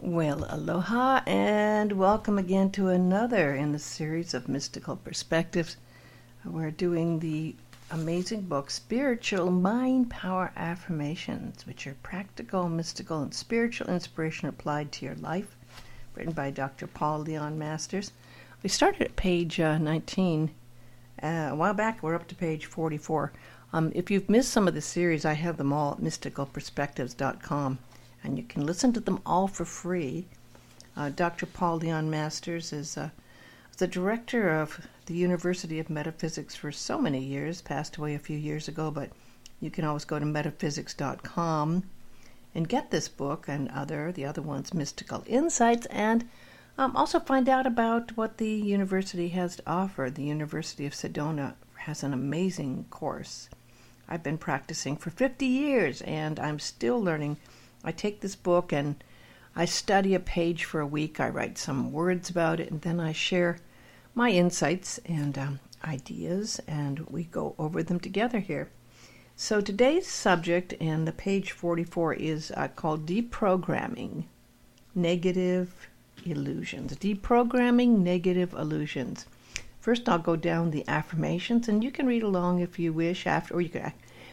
Well, aloha and welcome again to another in the series of Mystical Perspectives. We're doing the amazing book, Spiritual Mind Power Affirmations, which are practical, mystical, and spiritual inspiration applied to your life, written by Dr. Paul Leon Masters. We started at page 19 a while back. We're up to page 44. If you've missed some of the series, I have them all at mysticalperspectives.com. And you can listen to them all for free. Dr. Paul Leon Masters is the director of the University of Metaphysics for so many years, passed away a few years ago, but you can always go to metaphysics.com and get this book and the other ones, Mystical Insights, and also find out about what the university has to offer. The University of Sedona has an amazing course. I've been practicing for 50 years, and I'm still learning. I take this book and I study a page for a week. I write some words about it, and then I share my insights and ideas, and we go over them together here. So today's subject, and the page 44, is called Deprogramming Negative Illusions. Deprogramming Negative Illusions. First, I'll go down the affirmations, and you can read along if you wish after, or you can...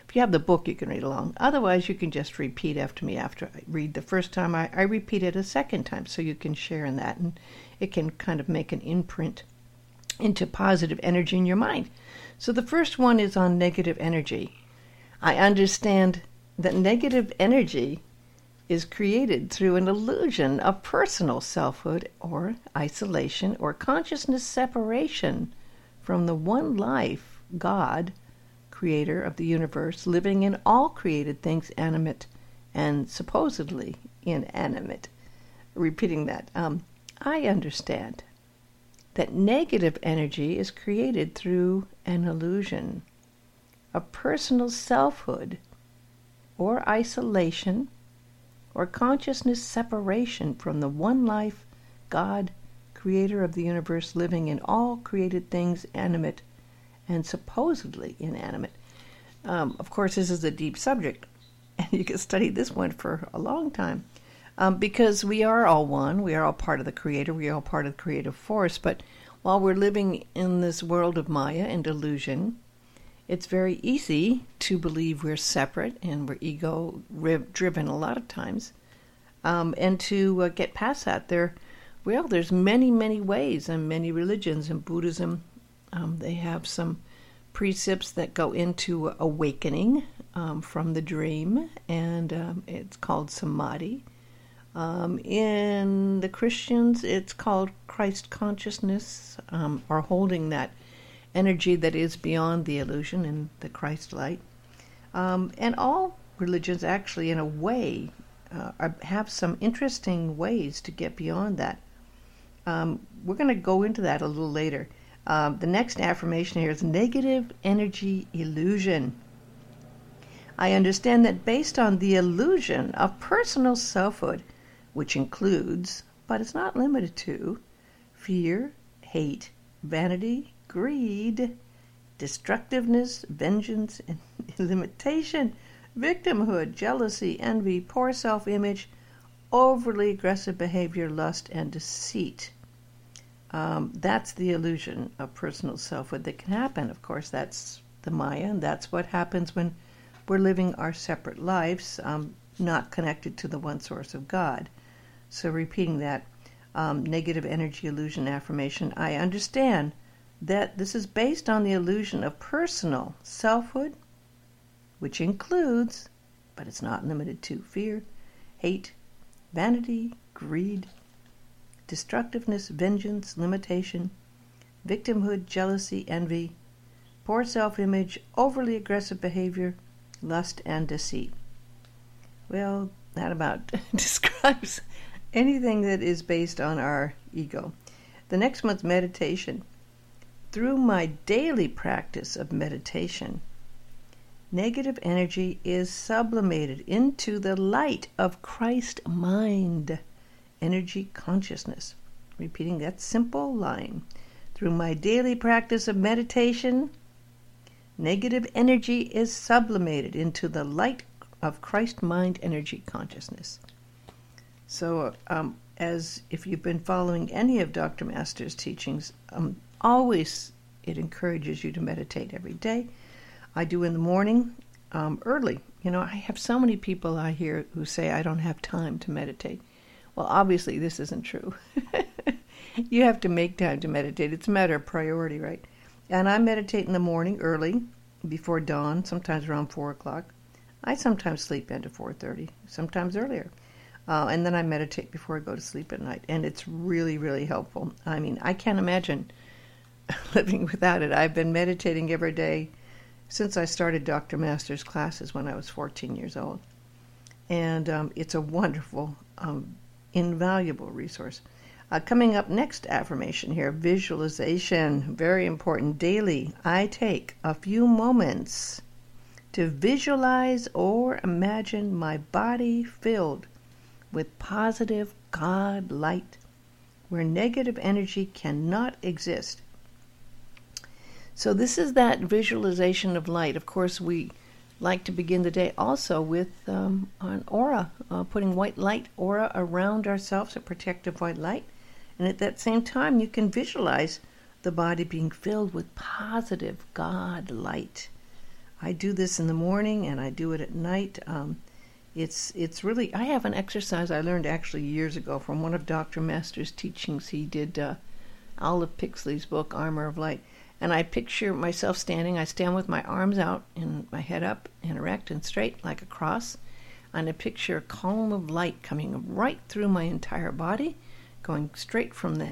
If you have the book, you can read along. Otherwise, you can just repeat after me. After I read the first time, I repeat it a second time, so you can share in that, and it can kind of make an imprint into positive energy in your mind. So the first one is on negative energy. I understand that negative energy is created through an illusion of personal selfhood or isolation or consciousness separation from the one life, God, creator of the universe, living in all created things, animate and supposedly inanimate. Repeating that, I understand that negative energy is created through an illusion of personal selfhood or isolation or consciousness separation from the one life, God, creator of the universe, living in all created things, animate and supposedly inanimate. Of course, this is a deep subject, and you can study this one for a long time, because we are all one, we are all part of the Creator, we are all part of the creative force, but while we're living in this world of Maya and delusion, it's very easy to believe we're separate, and we're ego-driven a lot of times, and to get past that, there's many, many ways, and many religions, and Buddhism, they have some precepts that go into awakening from the dream, and it's called samadhi. In the Christians, it's called Christ consciousness, or holding that energy that is beyond the illusion in the Christ light. And all religions actually, in a way, have some interesting ways to get beyond that. We're going to go into that a little later. The next affirmation here is negative energy illusion. I understand that based on the illusion of personal selfhood, which includes, but is not limited to, fear, hate, vanity, greed, destructiveness, vengeance, and limitation, victimhood, jealousy, envy, poor self-image, overly aggressive behavior, lust, and deceit. That's the illusion of personal selfhood that can happen. Of course, that's the Maya, and that's what happens when we're living our separate lives, not connected to the one source of God. So repeating that negative energy illusion affirmation, I understand that this is based on the illusion of personal selfhood, which includes, but it's not limited to, fear, hate, vanity, greed, destructiveness, vengeance, limitation, victimhood, jealousy, envy, poor self-image, overly aggressive behavior, lust, and deceit. Well, that about describes anything that is based on our ego. The next one's meditation. Through my daily practice of meditation, negative energy is sublimated into the light of Christ mind. Energy consciousness. Repeating that simple line. Through my daily practice of meditation, negative energy is sublimated into the light of Christ mind energy consciousness. So as if you've been following any of Dr. Masters' teachings, always it encourages you to meditate every day. I do in the morning, early. You know, I have so many people I hear who say, I don't have time to meditate. Well, obviously this isn't true. You have to make time to meditate. It's a matter of priority, right? And I meditate in the morning early, before dawn, sometimes around 4 o'clock. I sometimes sleep into 4:30, sometimes earlier. And then I meditate before I go to sleep at night. And it's really, really helpful. I mean, I can't imagine living without it. I've been meditating every day since I started Dr. Masters' classes when I was 14 years old. And it's a wonderful, invaluable resource. Coming up next affirmation here, visualization, very important. Daily, I take a few moments to visualize or imagine my body filled with positive God light, where negative energy cannot exist. So this is that visualization of light. Of course, we like to begin the day also with an aura, putting white light aura around ourselves, a protective white light. And at that same time, you can visualize the body being filled with positive God light. I do this in the morning and I do it at night. It's really, I have an exercise I learned actually years ago from one of Dr. Masters' teachings. He did Olive Pixley's book, Armor of Light. And I picture myself standing. I stand with my arms out and my head up and erect and straight like a cross. And I picture a column of light coming right through my entire body, going straight from the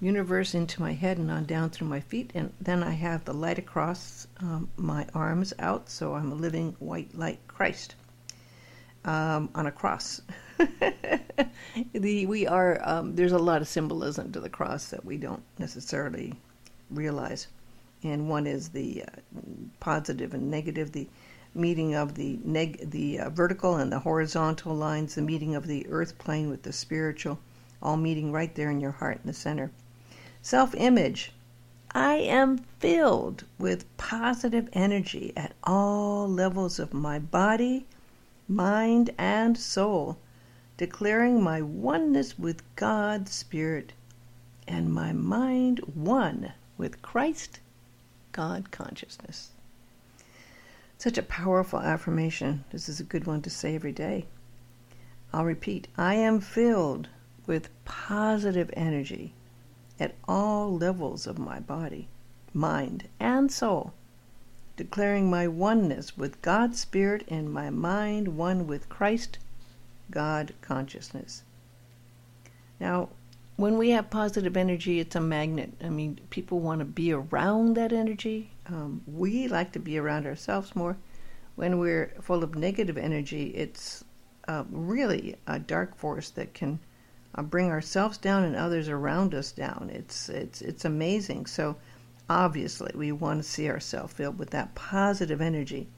universe into my head and on down through my feet. And then I have the light across my arms out, so I'm a living white light Christ on a cross. There's a lot of symbolism to the cross that we don't necessarily realize. And one is the positive and negative, the meeting of the vertical and the horizontal lines, the meeting of the earth plane with the spiritual, all meeting right there in your heart in the center. Self-image. I am filled with positive energy at all levels of my body, mind, and soul, declaring my oneness with God, Spirit, and my mind one with Christ, God consciousness. Such a powerful affirmation. This is a good one to say every day. I'll repeat. I am filled with positive energy at all levels of my body, mind, and soul, declaring my oneness with God's Spirit and my mind one with Christ, God consciousness. Now, when we have positive energy, it's a magnet. I mean, people want to be around that energy. We like to be around ourselves more. When we're full of negative energy, it's really a dark force that can bring ourselves down and others around us down. It's amazing. So obviously, we want to see ourselves filled with that positive energy.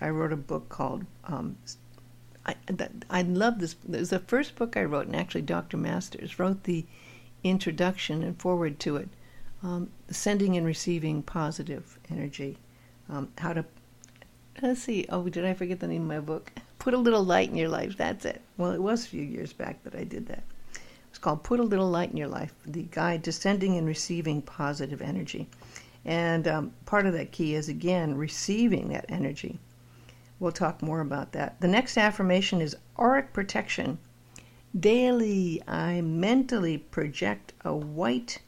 I wrote a book called I love this. It was the first book I wrote, and actually Dr. Masters wrote the introduction and forward to it, Sending and Receiving Positive Energy. Did I forget the name of my book? Put a Little Light in Your Life, that's it. Well, it was a few years back that I did that. It's called Put a Little Light in Your Life, the guide to sending and receiving positive energy. And part of that key is, again, receiving that energy. We'll talk more about that. The next affirmation is auric protection. Daily, I mentally project a white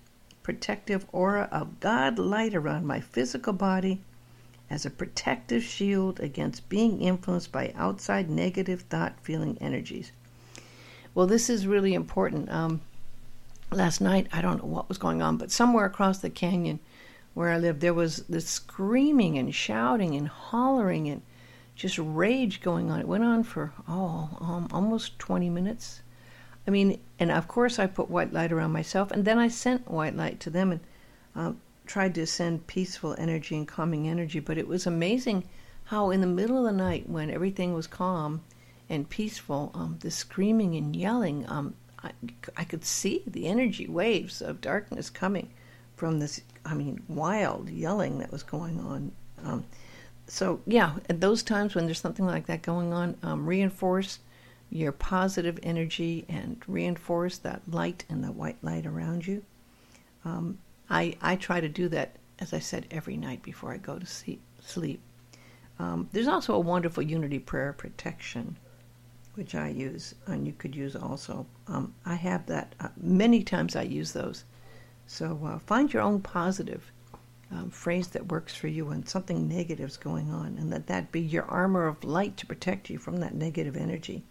protective aura of God light around my physical body as a protective shield against being influenced by outside negative thought, feeling energies. Well, this is really important. Last night, I don't know what was going on, but somewhere across the canyon where I live, there was this screaming and shouting and hollering and just rage going on. It went on for almost 20 minutes. I mean, and of course I put white light around myself, and then I sent white light to them and tried to send peaceful energy and calming energy. But it was amazing how in the middle of the night when everything was calm and peaceful, the screaming and yelling, I could see the energy waves of darkness coming from this, wild yelling that was going on. So, yeah, at those times when there's something like that going on, reinforce your positive energy and reinforce that light and the white light around you. I try to do that, as I said, every night before I go to sleep. There's also a wonderful unity prayer protection, which I use, and you could use also. I have that. Many times I use those. So find your own positive phrase that works for you when something negative's going on, and let that be your armor of light to protect you from that negative energy.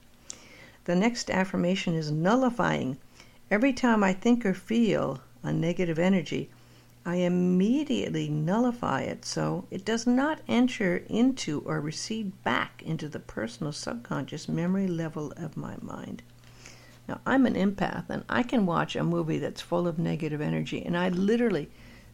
The next affirmation is nullifying. Every time I think or feel a negative energy, I immediately nullify it so it does not enter into or recede back into the personal subconscious memory level of my mind. Now, I'm an empath, and I can watch a movie that's full of negative energy, and I literally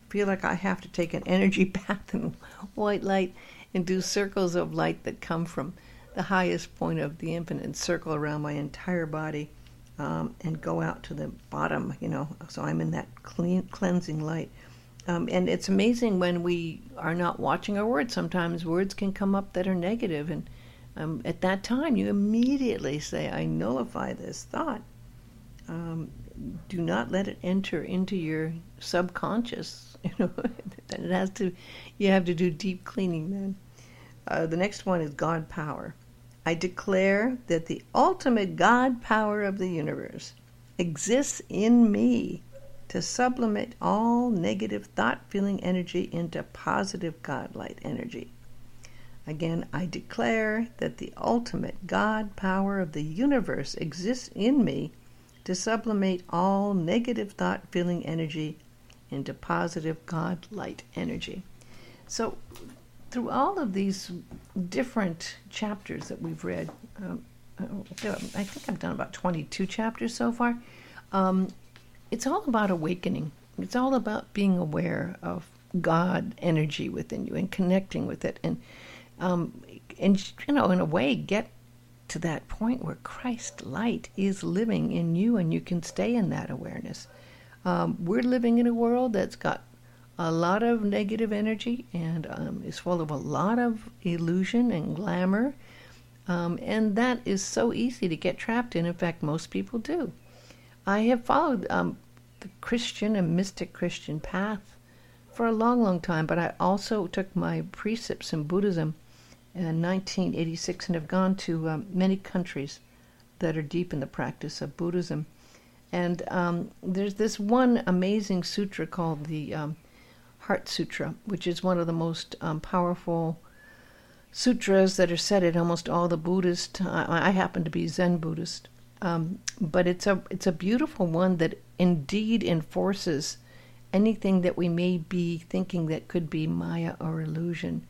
feel like I have to take an energy bath in white light and do circles of light that come from the highest point of the infinite, circle around my entire body, and go out to the bottom, you know, so I'm in that cleansing light. And it's amazing when we are not watching our words. Sometimes words can come up that are negative, and at that time you immediately say, I nullify this thought. Do not let it enter into your subconscious. You know, it has to. You have to do deep cleaning then. The next one is God power. I declare that the ultimate God power of the universe exists in me to sublimate all negative thought-feeling energy into positive God-light energy. Again, I declare that the ultimate God power of the universe exists in me to sublimate all negative thought-feeling energy into positive God-light energy. So, through all of these different chapters that we've read, I think I've done about 22 chapters so far, it's all about awakening. It's all about being aware of God energy within you and connecting with it, and you know, in a way, get to that point where Christ light is living in you, and you can stay in that awareness. We're living in a world that's got a lot of negative energy and is full of a lot of illusion and glamour, and that is so easy to get trapped in. In fact, most people do. I have followed the Christian and mystic Christian path for a long, long time, but I also took my precepts in Buddhism in 1986 and have gone to many countries that are deep in the practice of Buddhism. And there's this one amazing sutra called the Heart Sutra, which is one of the most powerful sutras that are said at almost all the Buddhist. I happen to be Zen Buddhist. But it's a beautiful one that indeed enforces anything that we may be thinking that could be Maya or illusion.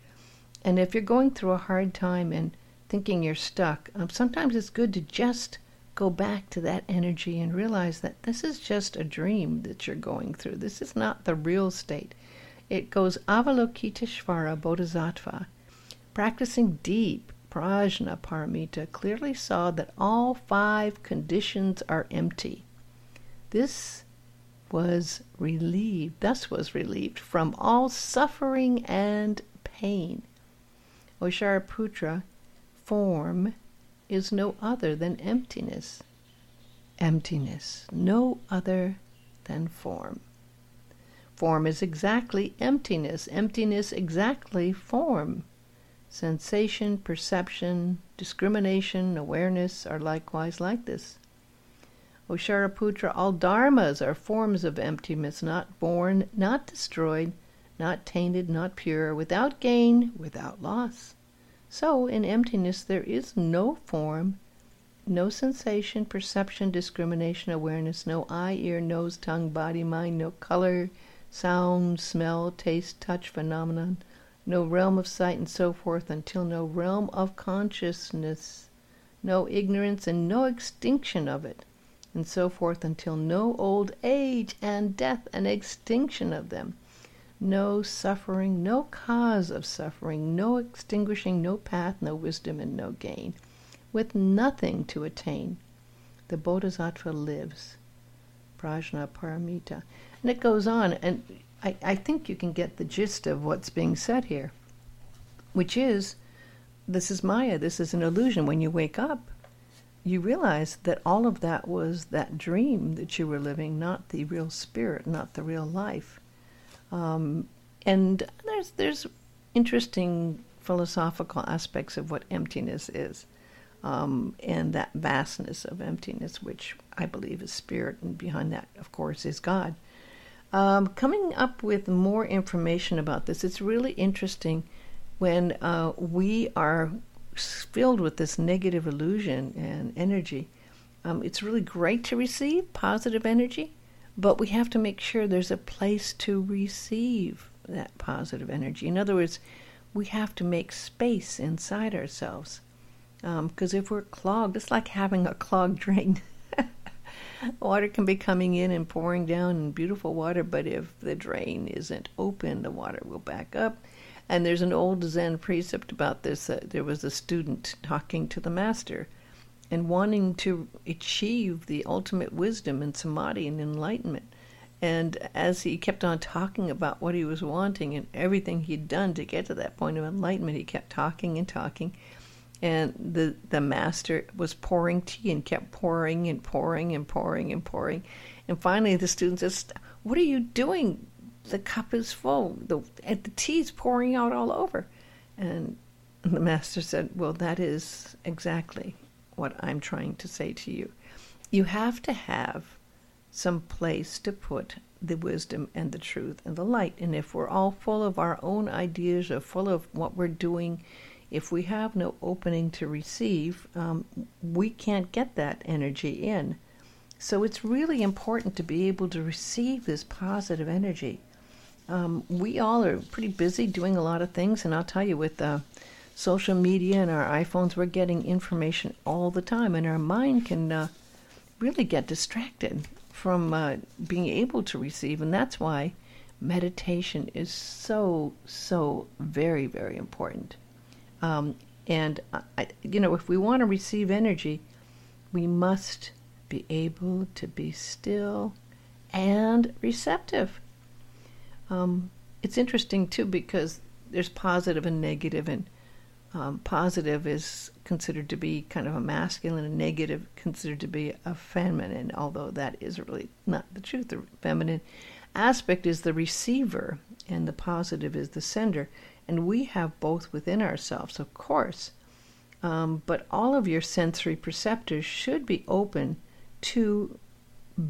And if you're going through a hard time and thinking you're stuck, sometimes it's good to just go back to that energy and realize that this is just a dream that you're going through. This is not the real state. It goes Avalokiteshvara Bodhisattva, practicing deep prajna paramita, clearly saw that all 5 conditions are empty. Thus was relieved from all suffering and pain. O Shariputra, form is no other than emptiness. Emptiness, no other than form. Form is exactly emptiness. Emptiness exactly form. Sensation, perception, discrimination, awareness are likewise like this. O Shariputra, all dharmas are forms of emptiness, not born, not destroyed, not tainted, not pure, without gain, without loss. So, in emptiness there is no form, no sensation, perception, discrimination, awareness, no eye, ear, nose, tongue, body, mind, no color, sound, smell, taste, touch, phenomenon, no realm of sight, and so forth, until no realm of consciousness, no ignorance, and no extinction of it, and so forth, until no old age and death and extinction of them, no suffering, no cause of suffering, no extinguishing, no path, no wisdom, and no gain, with nothing to attain. The Bodhisattva lives. Prajna Paramita. And it goes on, and I think you can get the gist of what's being said here, which is, this is Maya, this is an illusion. When you wake up, you realize that all of that was that dream that you were living, not the real spirit, not the real life. And there's interesting philosophical aspects of what emptiness is, and that vastness of emptiness, which I believe is spirit, and behind that, of course, is God. Coming up with more information about this, it's really interesting when we are filled with this negative illusion and energy. It's really great to receive positive energy, but we have to make sure there's a place to receive that positive energy. In other words, we have to make space inside ourselves, because if we're clogged, it's like having a clogged drain. Water can be coming in and pouring down, and beautiful water, but if the drain isn't open, the water will back up. And there's an old Zen precept about this. There was a student talking to the master and wanting to achieve the ultimate wisdom and samadhi and enlightenment. And as he kept on talking about what he was wanting and everything he'd done to get to that point of enlightenment, he kept talking and talking. And the master was pouring tea and kept pouring and pouring and pouring and pouring. And finally the student says, "What are you doing? The cup is full. The tea's pouring out all over." And the master said, "Well, that is exactly what I'm trying to say to you. You have to have some place to put the wisdom and the truth and the light. And if we're all full of our own ideas or full of what we're doing, if we have no opening to receive, we can't get that energy in. So it's really important to be able to receive this positive energy. We all are pretty busy doing a lot of things, and I'll tell you, with social media and our iPhones, we're getting information all the time, and our mind can really get distracted from being able to receive, and that's why meditation is so very, very important. And if we want to receive energy, we must be able to be still and receptive. It's interesting, too, because there's positive and negative, and positive is considered to be kind of a masculine, and negative considered to be a feminine, although that is really not the truth. The feminine aspect is the receiver, and the positive is the sender, and we have both within ourselves, of course, but all of your sensory perceptors should be open to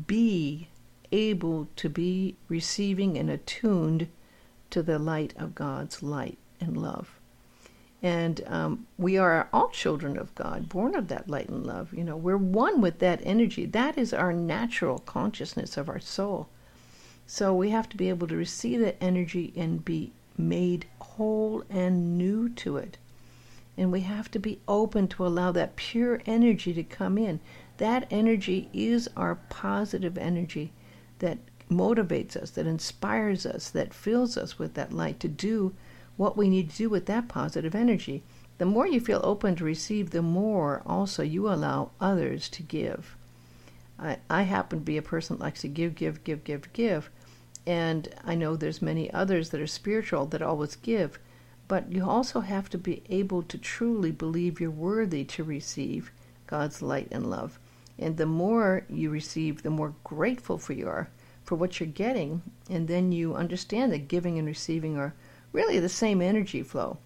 be able to be receiving and attuned to the light of God's light and love. And we are all children of God, born of that light and love. You know, we're one with that energy. That is our natural consciousness of our soul. So we have to be able to receive that energy and be made whole and new to it. And we have to be open to allow that pure energy to come in. That energy is our positive energy that motivates us, that inspires us, that fills us with that light to do what we need to do with that positive energy. The more you feel open to receive, the more also you allow others to give. I happen to be a person that likes to give. And I know there's many others that are spiritual that always give. But you also have to be able to truly believe you're worthy to receive God's light and love. And the more you receive, the more grateful you are for what you're getting. And then you understand that giving and receiving are really the same energy flow.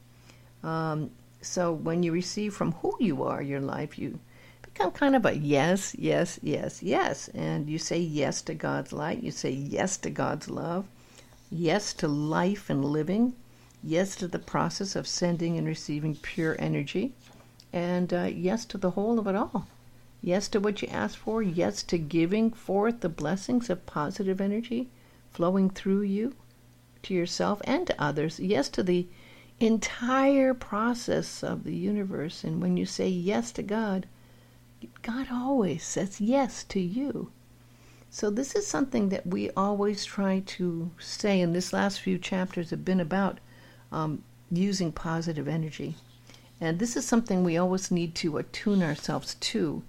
So when you receive from who you are, your life, you become kind of a yes. And you say yes to God's light. You say yes to God's love. Yes to life and living. Yes to the process of sending and receiving pure energy. And yes to the whole of it all. Yes to what you ask for. Yes to giving forth the blessings of positive energy flowing through you, to yourself and to others. Yes to the entire process of the universe. And when you say yes to God, God always says yes to you. So this is something that we always try to say, and this last few chapters have been about using positive energy. And this is something we always need to attune ourselves to.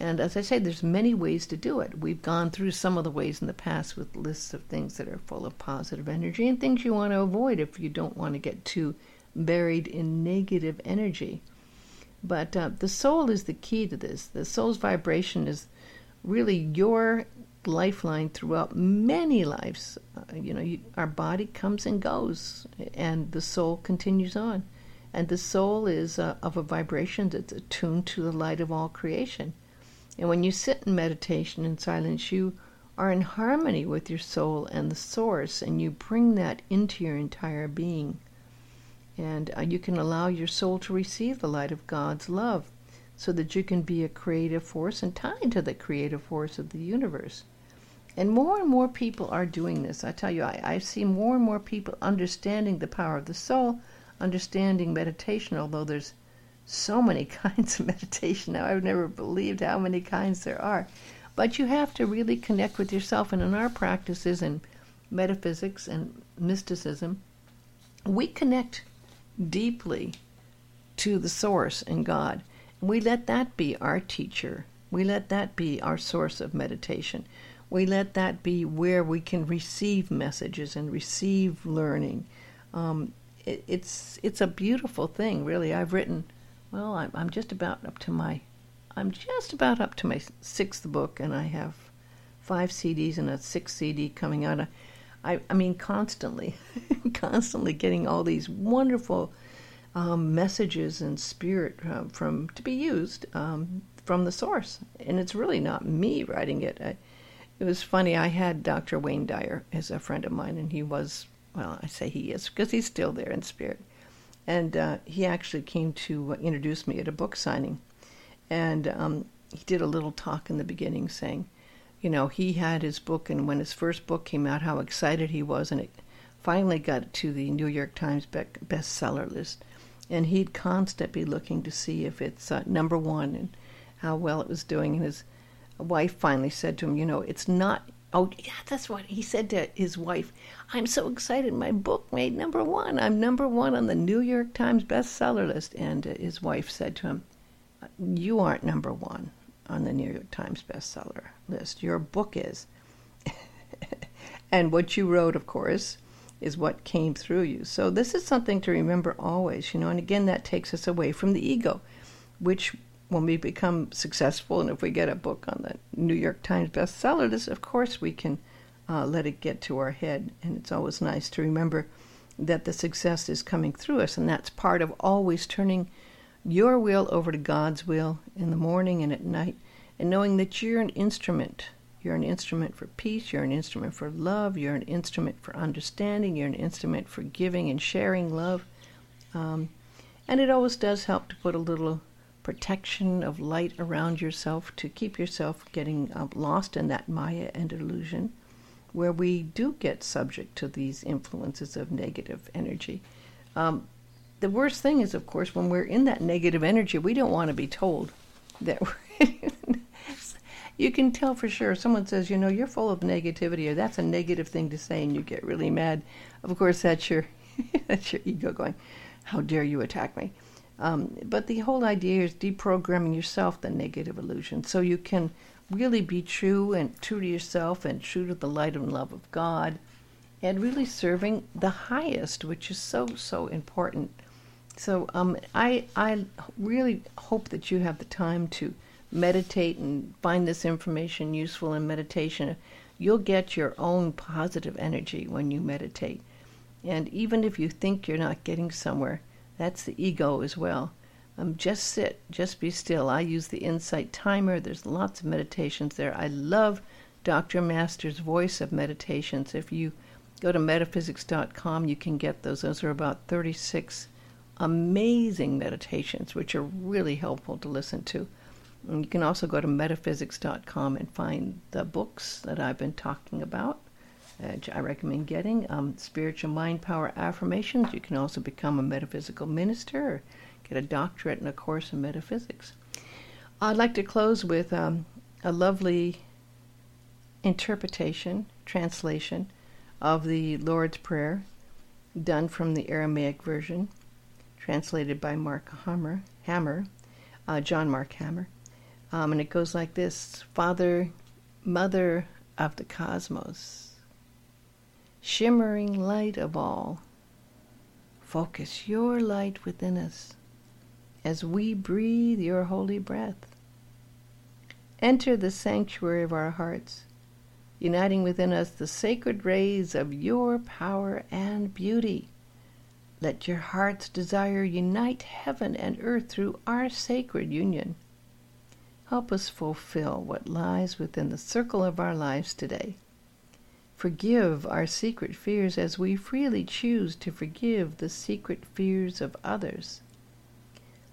And as I say, there's many ways to do it. We've gone through some of the ways in the past with lists of things that are full of positive energy and things you want to avoid if you don't want to get too buried in negative energy. But the soul is the key to this. The soul's vibration is really your lifeline throughout many lives. Our body comes and goes, and the soul continues on. And the soul is of a vibration that's attuned to the light of all creation. And when you sit in meditation and silence, you are in harmony with your soul and the source, and you bring that into your entire being. And you can allow your soul to receive the light of God's love so that you can be a creative force and tied to the creative force of the universe. And more people are doing this. I tell you, I see more and more people understanding the power of the soul, understanding meditation, although there's so many kinds of meditation now. I've never believed how many kinds there are. But you have to really connect with yourself. And in our practices in metaphysics and mysticism, we connect deeply to the source and God. We let that be our teacher. We let that be our source of meditation. We let that be where we can receive messages and receive learning. It's a beautiful thing, really. I've written, well, I'm just about up to my sixth book, and I have 5 CDs and a 6th CD coming out. I mean, constantly getting all these wonderful messages and spirit from the source. And it's really not me writing it. It was funny. I had Dr. Wayne Dyer as a friend of mine, and he was, well, I say he is because he's still there in spirit. And he actually came to introduce me at a book signing. And he did a little talk in the beginning saying, he had his book, and when his first book came out, how excited he was, and it finally got to the New York Times bestseller list. And he'd constantly be looking to see if it's number one and how well it was doing. And his wife finally said to him, it's not, oh, yeah, that's what he said to his wife. I'm so excited. My book made number one. I'm number one on the New York Times bestseller list. And his wife said to him, you aren't number one on the New York Times bestseller list. Your book is. And what you wrote, of course, is what came through you. So this is something to remember always, and again, that takes us away from the ego, which when we become successful, and if we get a book on the New York Times bestseller list, of course we can let it get to our head. And it's always nice to remember that the success is coming through us, and that's part of always turning your will over to God's will in the morning and at night, and knowing that you're an instrument. You're an instrument for peace, you're an instrument for love, you're an instrument for understanding, you're an instrument for giving and sharing love. And it always does help to put a little protection of light around yourself to keep yourself getting lost in that Maya and illusion, where we do get subject to these influences of negative energy. The worst thing is, of course, when we're in that negative energy, we don't want to be told that we're... You can tell for sure. Someone says, you're full of negativity, or that's a negative thing to say, and you get really mad. Of course, that's your ego going, how dare you attack me? But the whole idea is deprogramming yourself the negative illusion, so you can really be true to yourself and true to the light and love of God, and really serving the highest, which is so, so important. So I really hope that you have the time to meditate and find this information useful in meditation. You'll get your own positive energy when you meditate. And even if you think you're not getting somewhere, that's the ego as well. Just sit, just be still. I use the Insight Timer. There's lots of meditations there. I love Dr. Masters' Voice of Meditations. If you go to metaphysics.com, you can get those. Those are about 36 amazing meditations, which are really helpful to listen to. You can also go to metaphysics.com and find the books that I've been talking about, which I recommend getting. Spiritual Mind Power Affirmations. You can also become a metaphysical minister or get a doctorate in a course in metaphysics. I'd like to close with a lovely translation of the Lord's Prayer, done from the Aramaic version, translated by John Mark Hammer. And it goes like this: Father, Mother of the cosmos, shimmering light of all, focus your light within us as we breathe your holy breath. Enter the sanctuary of our hearts, uniting within us the sacred rays of your power and beauty. Let your heart's desire unite heaven and earth through our sacred union. Help us fulfill what lies within the circle of our lives today. Forgive our secret fears as we freely choose to forgive the secret fears of others.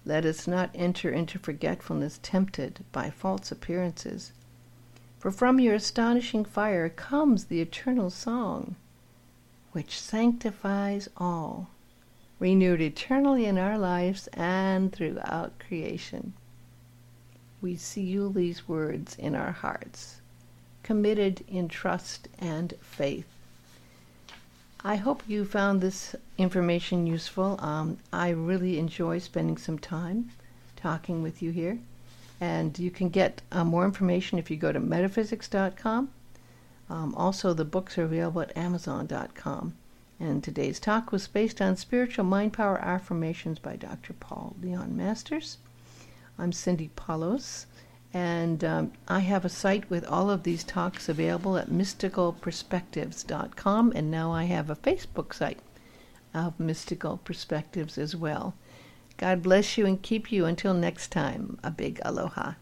Let us not enter into forgetfulness tempted by false appearances. For from your astonishing fire comes the eternal song, which sanctifies all, renewed eternally in our lives and throughout creation. We seal these words in our hearts, committed in trust and faith. I hope you found this information useful. I really enjoy spending some time talking with you here. And you can get more information if you go to metaphysics.com. Also, the books are available at amazon.com. And today's talk was based on Spiritual Mind Power Affirmations by Dr. Paul Leon Masters. I'm Cindy Palos, and I have a site with all of these talks available at mysticalperspectives.com, and now I have a Facebook site of Mystical Perspectives as well. God bless you and keep you until next time. A big aloha.